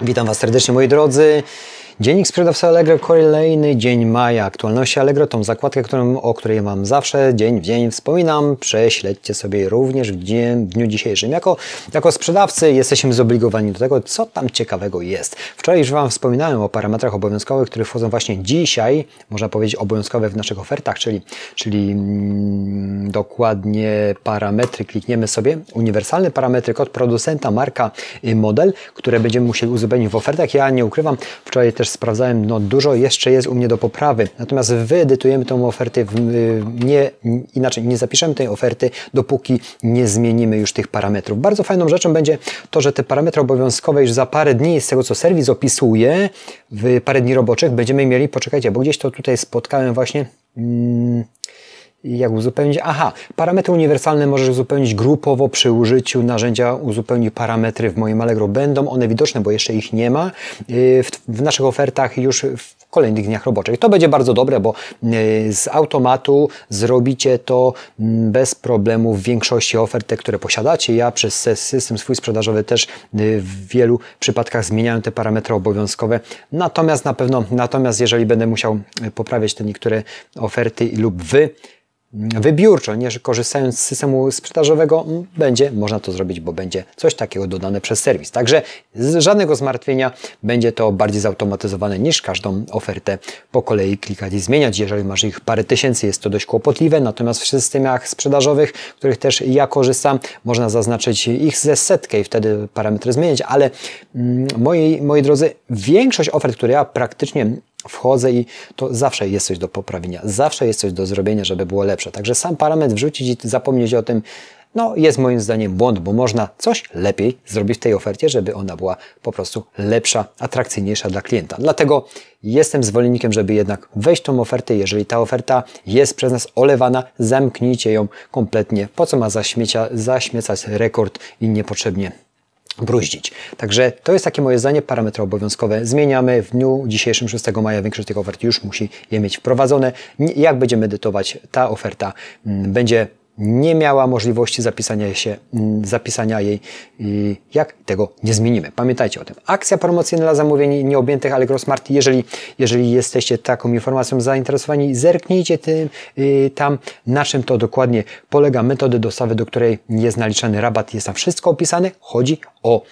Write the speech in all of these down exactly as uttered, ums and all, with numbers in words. Witam Was serdecznie, moi drodzy. Dziennik sprzedawca Allegro, kolejny dzień maja. Aktualności Allegro, tą zakładkę, którą, o której mam zawsze dzień w dzień wspominam, prześledźcie sobie również w, dzień, w dniu dzisiejszym. Jako, jako sprzedawcy jesteśmy zobligowani do tego, co tam ciekawego jest. Wczoraj już Wam wspominałem o parametrach obowiązkowych, które wchodzą właśnie dzisiaj, można powiedzieć obowiązkowe w naszych ofertach, czyli, czyli mm, dokładnie parametry, klikniemy sobie, uniwersalne parametry, kod producenta, marka, model, które będziemy musieli uzupełnić w ofertach. Ja nie ukrywam, wczoraj też sprawdzałem, no dużo jeszcze jest u mnie do poprawy, natomiast wyedytujemy tą ofertę, w, nie, inaczej nie zapiszemy tej oferty, dopóki nie zmienimy już tych parametrów. Bardzo fajną rzeczą będzie to, że te parametry obowiązkowe już za parę dni, z tego co serwis opisuje, w parę dni roboczych będziemy mieli, poczekajcie, bo gdzieś to tutaj spotkałem właśnie, hmm, jak uzupełnić? Aha, parametry uniwersalne możesz uzupełnić grupowo przy użyciu narzędzia uzupełnij parametry w moim Allegro. Będą one widoczne, bo jeszcze ich nie ma w, w naszych ofertach już w kolejnych dniach roboczych. To będzie bardzo dobre, bo z automatu zrobicie to bez problemu w większości ofert, te, które posiadacie. Ja przez system swój sprzedażowy też w wielu przypadkach zmieniałem te parametry obowiązkowe. Natomiast na pewno, natomiast jeżeli będę musiał poprawiać te niektóre oferty lub wy, wybiórczo, nie korzystając z systemu sprzedażowego, będzie można to zrobić, bo będzie coś takiego dodane przez serwis. Także z żadnego zmartwienia, będzie to bardziej zautomatyzowane niż każdą ofertę po kolei klikać i zmieniać. Jeżeli masz ich parę tysięcy, jest to dość kłopotliwe, natomiast w systemach sprzedażowych, których też ja korzystam, można zaznaczyć ich ze setkę i wtedy parametry zmieniać, ale moi, moi drodzy, większość ofert, które ja praktycznie wchodzę i to zawsze jest coś do poprawienia, zawsze jest coś do zrobienia, żeby było lepsze. Także sam parametr wrzucić i zapomnieć o tym, no jest moim zdaniem błąd, bo można coś lepiej zrobić w tej ofercie, żeby ona była po prostu lepsza, atrakcyjniejsza dla klienta. Dlatego jestem zwolennikiem, żeby jednak wejść w tą ofertę. Jeżeli ta oferta jest przez nas olewana, zamknijcie ją kompletnie. Po co ma zaśmiecia, zaśmiecać rekord i niepotrzebnie bruździć. Także to jest takie moje zdanie, parametry obowiązkowe zmieniamy w dniu dzisiejszym, szóstego maja, większość tych ofert już musi je mieć wprowadzone. Jak będziemy edytować, ta oferta będzie nie miała możliwości zapisania, się, zapisania jej, jak tego nie zmienimy. Pamiętajcie o tym. Akcja promocyjna dla zamówień nieobjętych Allegro Smart. Jeżeli, jeżeli jesteście taką informacją zainteresowani, zerknijcie tym, tam, na czym to dokładnie polega, metody dostawy, do której jest naliczany rabat. Jest tam wszystko opisane. Chodzi o,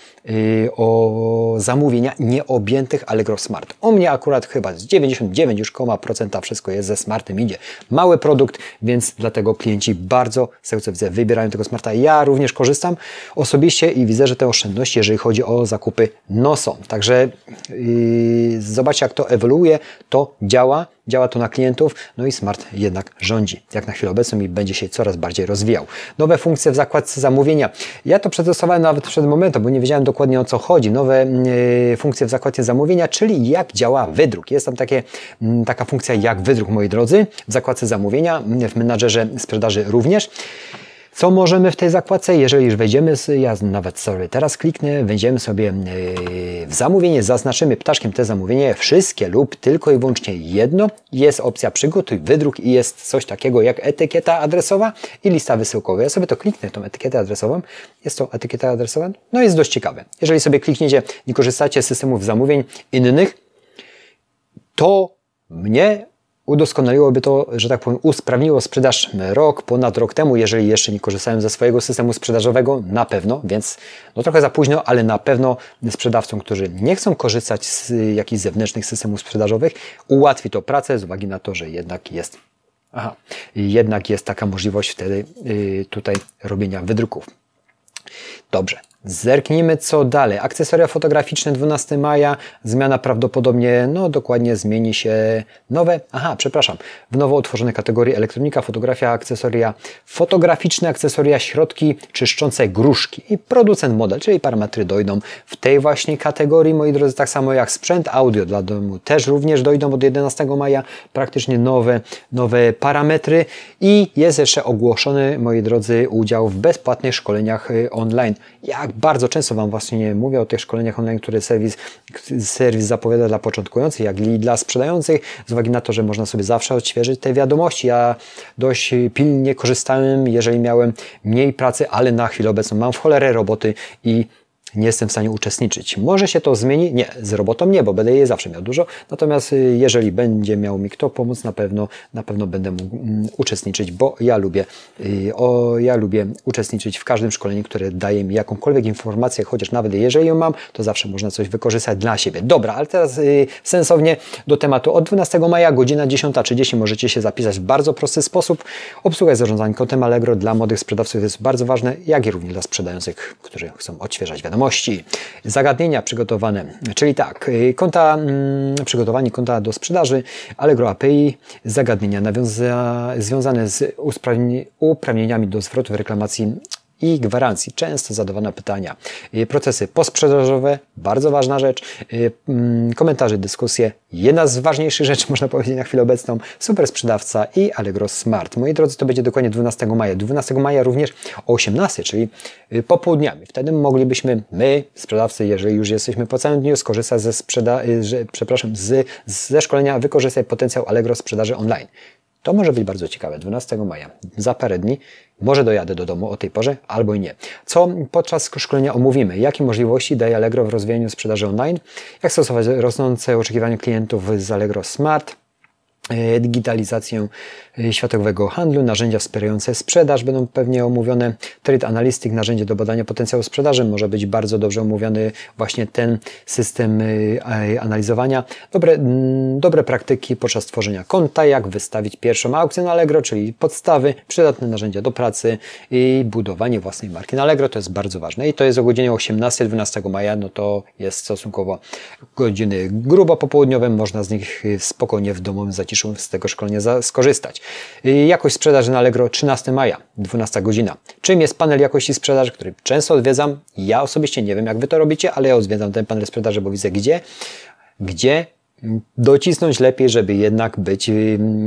o zamówienia nieobjętych Allegro Smart. U mnie akurat chyba z dziewięćdziesiąt dziewięć procent wszystko jest ze Smartem idzie. Mały produkt, więc dlatego klienci bardzo z tego co widzę, wybierają tego Smarta. Ja również korzystam osobiście i widzę, że te oszczędności, jeżeli chodzi o zakupy, no są. Także yy, zobaczcie, jak to ewoluuje, to działa, działa to na klientów, no i Smart jednak rządzi, jak na chwilę obecną i będzie się coraz bardziej rozwijał. Nowe funkcje w zakładce zamówienia. Ja to przetestowałem nawet przed momentem, bo nie wiedziałem dokładnie o co chodzi. Nowe yy, funkcje w zakładce zamówienia, czyli jak działa wydruk. Jest tam takie, yy, taka funkcja jak wydruk, moi drodzy, w zakładce zamówienia, w menadżerze sprzedaży również. Co możemy w tej zakładce? Jeżeli już wejdziemy, ja nawet sorry, teraz kliknę, wejdziemy sobie w zamówienie, zaznaczymy ptaszkiem te zamówienie, wszystkie lub tylko i wyłącznie jedno. Jest opcja przygotuj wydruk i jest coś takiego jak etykieta adresowa i lista wysyłkowa. Ja sobie to kliknę, tą etykietę adresową. Jest to etykieta adresowa? No jest dość ciekawe. Jeżeli sobie klikniecie, nie korzystacie z systemów zamówień innych, to mnie udoskonaliłoby to, że tak powiem, usprawniło sprzedaż rok, ponad rok temu, jeżeli jeszcze nie korzystałem ze swojego systemu sprzedażowego, na pewno, więc no trochę za późno, ale na pewno sprzedawcom, którzy nie chcą korzystać z jakichś zewnętrznych systemów sprzedażowych, ułatwi to pracę z uwagi na to, że jednak jest, aha, jednak jest taka możliwość wtedy yy, tutaj robienia wydruków. Dobrze. Zerknijmy co dalej. Akcesoria fotograficzne dwunastego maja. Zmiana prawdopodobnie, no dokładnie zmieni się nowe, aha, przepraszam, w nowo utworzone kategorii elektronika, fotografia, akcesoria fotograficzne, akcesoria, środki czyszczące gruszki i producent model, czyli parametry dojdą w tej właśnie kategorii, moi drodzy, tak samo jak sprzęt audio dla domu też również dojdą od jedenastego maja, praktycznie nowe, nowe parametry i jest jeszcze ogłoszony, moi drodzy, udział w bezpłatnych szkoleniach online. Jak bardzo często Wam właśnie mówię o tych szkoleniach online, które serwis, serwis zapowiada dla początkujących, jak i dla sprzedających, z uwagi na to, że można sobie zawsze odświeżyć te wiadomości. Ja dość pilnie korzystałem, jeżeli miałem mniej pracy, ale na chwilę obecną mam w cholerę roboty i nie jestem w stanie uczestniczyć. Może się to zmieni? Nie, z robotą nie, bo będę jej zawsze miał dużo. Natomiast jeżeli będzie miał mi kto pomóc, na pewno, na pewno będę mógł mm, uczestniczyć, bo ja lubię, yy, o, ja lubię uczestniczyć w każdym szkoleniu, które daje mi jakąkolwiek informację, chociaż nawet jeżeli ją mam, to zawsze można coś wykorzystać dla siebie. Dobra, ale teraz yy, sensownie do tematu. Od dwunastego maja, godzina dziesiąta trzydzieści, możecie się zapisać w bardzo prosty sposób. Obsługa i zarządzanie kontem Allegro dla młodych sprzedawców jest bardzo ważne, jak i również dla sprzedających, którzy chcą odświeżać wiadomości. Zagadnienia przygotowane, czyli tak, konta, mm, przygotowanie konta do sprzedaży, Allegro A P I, zagadnienia nawiąza, związane z uprawnieniami do zwrotów reklamacji i gwarancji. Często zadawane pytania. Procesy posprzedażowe, bardzo ważna rzecz. Komentarze, dyskusje, jedna z ważniejszych rzeczy, można powiedzieć na chwilę obecną, Super Sprzedawca i Allegro Smart. Moi drodzy, to będzie dokładnie dwunastego maja. dwunastego maja również o osiemnastej, czyli popołudniami. Wtedy moglibyśmy, my, sprzedawcy, jeżeli już jesteśmy po całym dniu, skorzystać ze, sprzeda że, przepraszam, z, ze szkolenia, wykorzystać potencjał Allegro sprzedaży online. To może być bardzo ciekawe. dwunastego maja, za parę dni, może dojadę do domu o tej porze, albo i nie. Co podczas szkolenia omówimy? Jakie możliwości daje Allegro w rozwijaniu sprzedaży online? Jak stosować rosnące oczekiwania klientów z Allegro Smart? Digitalizację światowego handlu, narzędzia wspierające sprzedaż będą pewnie omówione. Trade Analytics, narzędzie do badania potencjału sprzedaży, może być bardzo dobrze omówiony właśnie ten system analizowania. Dobre, dobre praktyki podczas tworzenia konta, jak wystawić pierwszą aukcję na Allegro, czyli podstawy, przydatne narzędzia do pracy i budowanie własnej marki na Allegro, to jest bardzo ważne i to jest o godzinie osiemnastej, dwunastego maja, no to jest stosunkowo godziny grubo popołudniowe, można z nich spokojnie w domowym zaciszu z tego szkolenia skorzystać. Jakość sprzedaży na Allegro trzynastego maja, dwunasta godzina. Czym jest panel jakości sprzedaży, który często odwiedzam? Ja osobiście nie wiem, jak Wy to robicie, ale ja odwiedzam ten panel sprzedaży, bo widzę, gdzie, gdzie docisnąć lepiej, żeby jednak być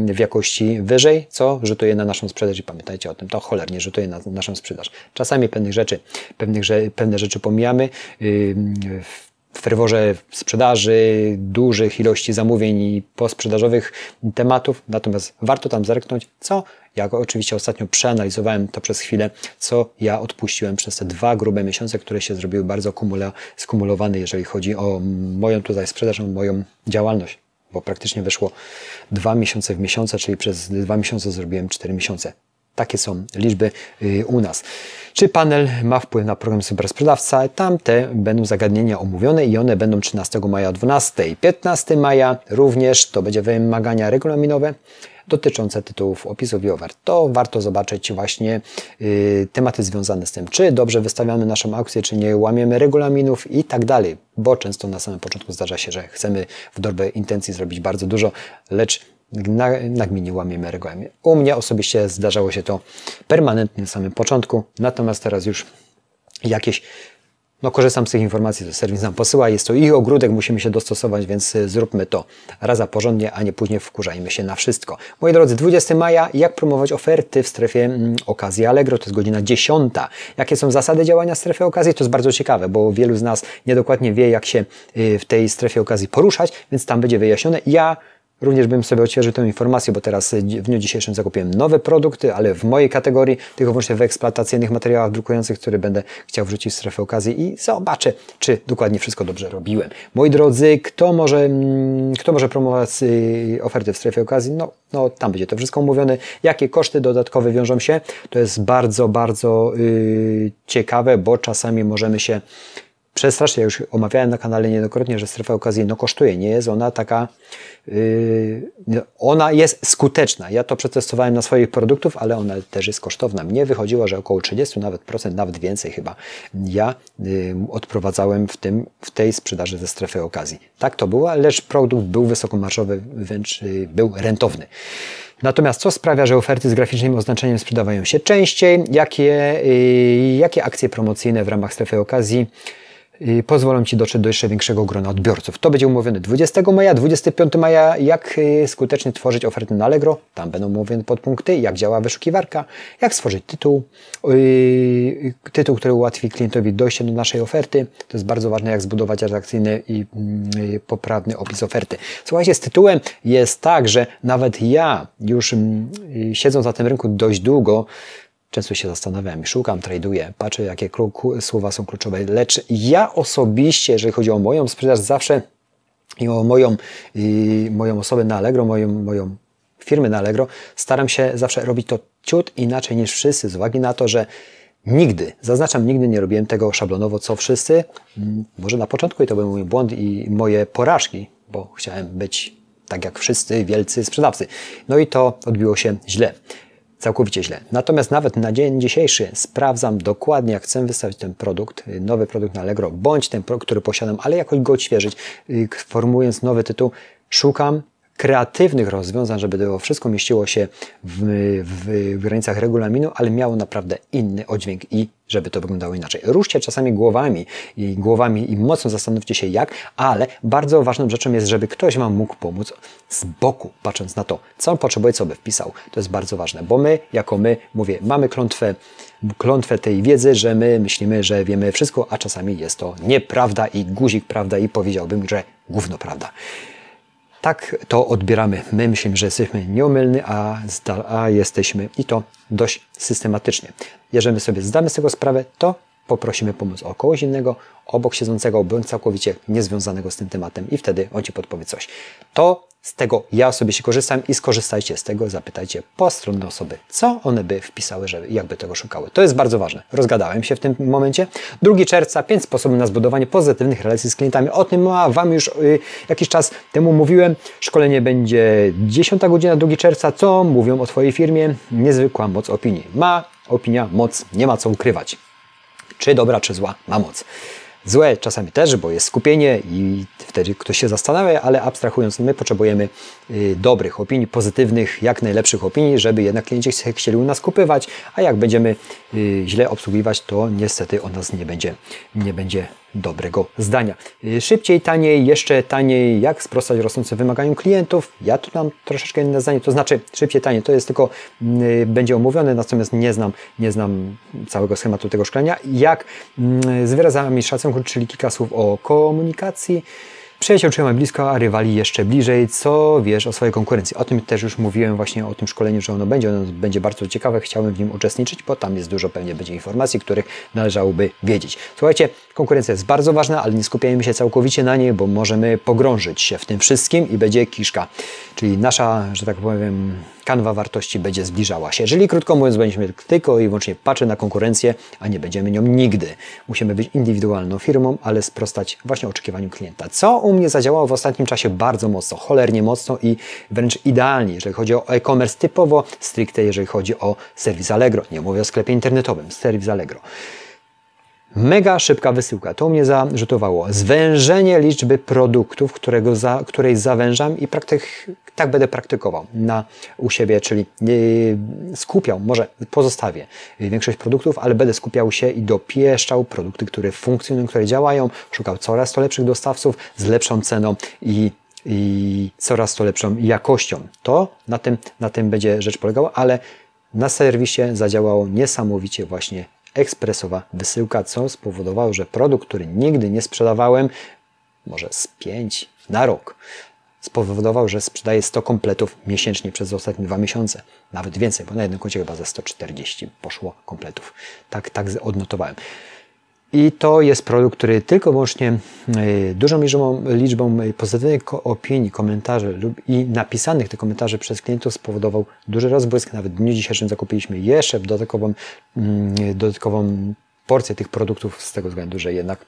w jakości wyżej, co rzutuje na naszą sprzedaż i pamiętajcie o tym, to cholernie rzutuje na naszą sprzedaż. Czasami pewnych rzeczy, pewnych, że, pewne rzeczy pomijamy, yy, w ferworze sprzedaży, dużych ilości zamówień i posprzedażowych tematów, natomiast warto tam zerknąć, co ja oczywiście ostatnio przeanalizowałem to przez chwilę, co ja odpuściłem przez te dwa grube miesiące, które się zrobiły bardzo kumula, skumulowane, jeżeli chodzi o moją tutaj sprzedaż, o moją działalność, bo praktycznie wyszło dwa miesiące w miesiące, czyli przez dwa miesiące zrobiłem cztery miesiące. Takie są liczby u nas. Czy panel ma wpływ na program Super Sprzedawca? Tam te będą zagadnienia omówione i one będą trzynastego maja o dwunastej. piętnastego maja również to będzie wymagania regulaminowe dotyczące tytułów, opisów i ofert. To warto zobaczyć właśnie y, tematy związane z tym, czy dobrze wystawiamy naszą aukcję, czy nie łamiemy regulaminów i tak dalej, bo często na samym początku zdarza się, że chcemy w dobrej intencji zrobić bardzo dużo, lecz nagminnie łamiemy regulamin. U mnie osobiście zdarzało się to permanentnie na samym początku, natomiast teraz już jakieś, no korzystam z tych informacji, to serwis nam posyła, jest to ich ogródek, musimy się dostosować, więc zróbmy to raza porządnie, a nie później wkurzajmy się na wszystko. Moi drodzy, dwudziestego maja, jak promować oferty w strefie mm, okazji Allegro, to jest godzina dziesiąta. Jakie są zasady działania strefy okazji? To jest bardzo ciekawe, bo wielu z nas niedokładnie wie, jak się y, w tej strefie okazji poruszać, więc tam będzie wyjaśnione. Ja również bym sobie odświeżył tę informację, bo teraz w dniu dzisiejszym zakupiłem nowe produkty, ale w mojej kategorii, tylko wyłącznie w eksploatacyjnych materiałach drukujących, które będę chciał wrzucić w strefę okazji i zobaczę, czy dokładnie wszystko dobrze robiłem. Moi drodzy, kto może, kto może promować oferty w strefie okazji? No, no tam będzie to wszystko omówione. Jakie koszty dodatkowe wiążą się? To jest bardzo, bardzo yy, ciekawe, bo czasami możemy się przestraszyć. Ja już omawiałem na kanale niejednokrotnie, że strefa okazji no, kosztuje. Nie jest ona taka... Yy, ona jest skuteczna. Ja to przetestowałem na swoich produktów, ale ona też jest kosztowna. Mnie wychodziło, że około trzydzieści procent, nawet procent, nawet więcej chyba. Ja yy, odprowadzałem w, tym, w tej sprzedaży ze strefy okazji. Tak to było, lecz produkt był wysokomarżowy, wręcz yy, był rentowny. Natomiast co sprawia, że oferty z graficznym oznaczeniem sprzedawają się częściej? Jakie, yy, jakie akcje promocyjne w ramach strefy okazji pozwolą Ci dotrzeć do jeszcze większego grona odbiorców. To będzie umówione dwudziestego maja, dwudziestego piątego maja, jak skutecznie tworzyć oferty na Allegro, tam będą omówione podpunkty, jak działa wyszukiwarka, jak stworzyć tytuł, yy, tytuł, który ułatwi klientowi dojście do naszej oferty. To jest bardzo ważne, jak zbudować atrakcyjny i yy, poprawny opis oferty. Słuchajcie, z tytułem jest tak, że nawet ja już yy, siedząc na tym rynku dość długo, Często się zastanawiam, szukam, traduję, patrzę, jakie słowa są kluczowe, lecz ja osobiście, jeżeli chodzi o moją sprzedaż, zawsze i o moją, i moją osobę na Allegro, moją, moją firmę na Allegro, staram się zawsze robić to ciut inaczej niż wszyscy, z uwagi na to, że nigdy, zaznaczam, nigdy nie robiłem tego szablonowo, co wszyscy. Może na początku i to był mój błąd i moje porażki, bo chciałem być tak jak wszyscy wielcy sprzedawcy. No i to odbiło się źle. Całkowicie źle. Natomiast nawet na dzień dzisiejszy sprawdzam dokładnie, jak chcę wystawić ten produkt, nowy produkt na Allegro, bądź ten, który posiadam, ale jakoś go odświeżyć, formułując nowy tytuł, szukam kreatywnych rozwiązań, żeby to wszystko mieściło się w, w granicach regulaminu, ale miało naprawdę inny oddźwięk i żeby to wyglądało inaczej. Ruszcie czasami głowami i głowami i mocno zastanówcie się jak, ale bardzo ważną rzeczą jest, żeby ktoś Wam mógł pomóc z boku, patrząc na to, co on potrzebuje, co by wpisał. To jest bardzo ważne, bo my, jako my, mówię, mamy klątwę, klątwę tej wiedzy, że my myślimy, że wiemy wszystko, a czasami jest to nieprawda i guzik prawda i powiedziałbym, że gówno prawda. Tak to odbieramy. My myślimy, że jesteśmy nieomylni, a, a jesteśmy i to dość systematycznie. Jeżeli sobie zdamy z tego sprawę, to poprosimy pomoc o kogoś innego, obok siedzącego, bądź całkowicie niezwiązanego z tym tematem i wtedy on Ci podpowie coś. To z tego ja osobiście korzystam i skorzystajcie z tego, zapytajcie postronne osoby, co one by wpisały, żeby, jakby tego szukały. To jest bardzo ważne. Rozgadałem się w tym momencie. drugiego czerwca, pięć sposobów na zbudowanie pozytywnych relacji z klientami. O tym a Wam już y, jakiś czas temu mówiłem. Szkolenie będzie dziesiąta godzina drugiego czerwca. Co mówią o Twojej firmie? Niezwykła moc opinii. Ma opinia moc, nie ma co ukrywać. Czy dobra, czy zła, ma moc. Złe czasami też, bo jest skupienie i wtedy ktoś się zastanawia, ale abstrahując, my potrzebujemy y, dobrych opinii, pozytywnych, jak najlepszych opinii, żeby jednak klienci chcieli u nas kupywać, a jak będziemy y, źle obsługiwać, to niestety o nas nie będzie, nie będzie dobrego zdania. Y, szybciej, taniej, jeszcze taniej, jak sprostać rosnącym wymaganiom klientów. Ja tu mam troszeczkę inne zdanie, to znaczy szybciej, taniej, to jest tylko, y, będzie omówione, natomiast nie znam, nie znam całego schematu tego szkolenia. Jak y, z wyrazami szacunku, czyli kilka słów o komunikacji. Przyjaciół trzymaj blisko, a rywali jeszcze bliżej. Co wiesz o swojej konkurencji? O tym też już mówiłem właśnie o tym szkoleniu, że ono będzie. Ono będzie bardzo ciekawe. Chciałbym w nim uczestniczyć, bo tam jest dużo pewnie będzie informacji, których należałoby wiedzieć. Słuchajcie, konkurencja jest bardzo ważna, ale nie skupiajmy się całkowicie na niej, bo możemy pogrążyć się w tym wszystkim i będzie kiszka. Czyli nasza, że tak powiem, kanwa wartości będzie zbliżała się. Jeżeli krótko mówiąc, będziemy tylko i wyłącznie patrzeć na konkurencję, a nie będziemy nią nigdy. Musimy być indywidualną firmą, ale sprostać właśnie oczekiwaniu klienta. Co u mnie zadziałało w ostatnim czasie bardzo mocno, cholernie mocno i wręcz idealnie, jeżeli chodzi o e-commerce typowo, stricte jeżeli chodzi o serwis Allegro. Nie mówię o sklepie internetowym, serwis Allegro. Mega szybka wysyłka, to mnie zarzutowało. Zwężenie liczby produktów, którego za, której zawężam i praktyk, tak będę praktykował na, u siebie, czyli yy, skupiał, może pozostawię większość produktów, ale będę skupiał się i dopieszczał produkty, które funkcjonują, które działają, szukał coraz to lepszych dostawców z lepszą ceną i i coraz to lepszą jakością. To na tym, na tym będzie rzecz polegała, ale na serwisie zadziałało niesamowicie właśnie ekspresowa wysyłka, co spowodowało, że produkt, który nigdy nie sprzedawałem, może z pięć na rok, spowodował, że sprzedaję sto kompletów miesięcznie przez ostatnie dwa miesiące. Nawet więcej, bo na jednym koncie chyba ze sto czterdzieści poszło kompletów. Tak, tak odnotowałem. I to jest produkt, który tylko wyłącznie dużą liczbą, liczbą pozytywnych opinii, komentarzy lub i napisanych tych komentarzy przez klientów spowodował duży rozbłysk. Nawet w dniu dzisiejszym zakupiliśmy jeszcze dodatkową, dodatkową porcję tych produktów z tego względu, że jednak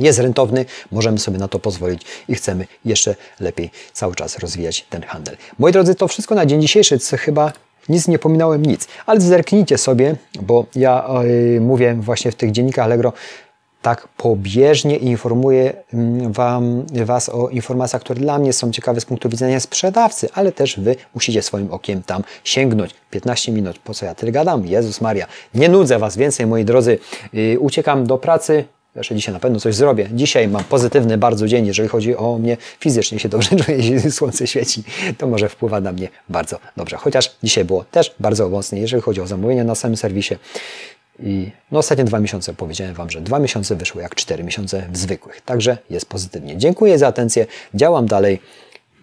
jest rentowny, możemy sobie na to pozwolić i chcemy jeszcze lepiej cały czas rozwijać ten handel. Moi drodzy, to wszystko na dzień dzisiejszy, co chyba nic nie pominąłem, nic, ale zerknijcie sobie, bo ja yy, mówię właśnie w tych dziennikach Allegro, tak pobieżnie informuję wam, Was o informacjach, które dla mnie są ciekawe z punktu widzenia sprzedawcy, ale też Wy musicie swoim okiem tam sięgnąć. piętnaście minut, po co ja tyle gadam? Jezus Maria, nie nudzę Was więcej, moi drodzy, yy, uciekam do pracy. Jeszcze dzisiaj na pewno coś zrobię. Dzisiaj mam pozytywny bardzo dzień, jeżeli chodzi o mnie. Fizycznie się dobrze czuję, jeśli słońce świeci, to może wpływa na mnie bardzo dobrze. Chociaż dzisiaj było też bardzo owocnie, jeżeli chodzi o zamówienia na samym serwisie. I no ostatnie dwa miesiące powiedziałem Wam, że dwa miesiące wyszły jak cztery miesiące w zwykłych. Także jest pozytywnie. Dziękuję za atencję. Działam dalej.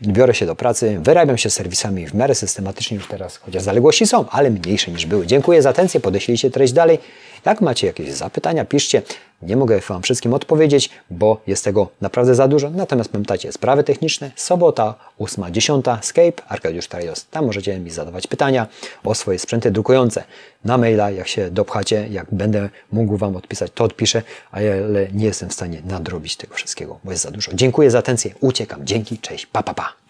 biorę się do pracy, wyrabiam się serwisami w miarę systematycznie już teraz, chociaż zaległości są, ale mniejsze niż były. Dziękuję za atencję, podeślijcie treść dalej. Jak macie jakieś zapytania, piszcie. Nie mogę Wam wszystkim odpowiedzieć, bo jest tego naprawdę za dużo. Natomiast pamiętajcie, sprawy techniczne, sobota ósma dziesiąta, Skype, Arkadiusz Karajos. Tam możecie mi zadawać pytania o swoje sprzęty drukujące. Na maila, jak się dopchacie, jak będę mógł Wam odpisać, to odpiszę, ale nie jestem w stanie nadrobić tego wszystkiego, bo jest za dużo. Dziękuję za atencję, uciekam. Dzięki, cześć, pa, pa, pa.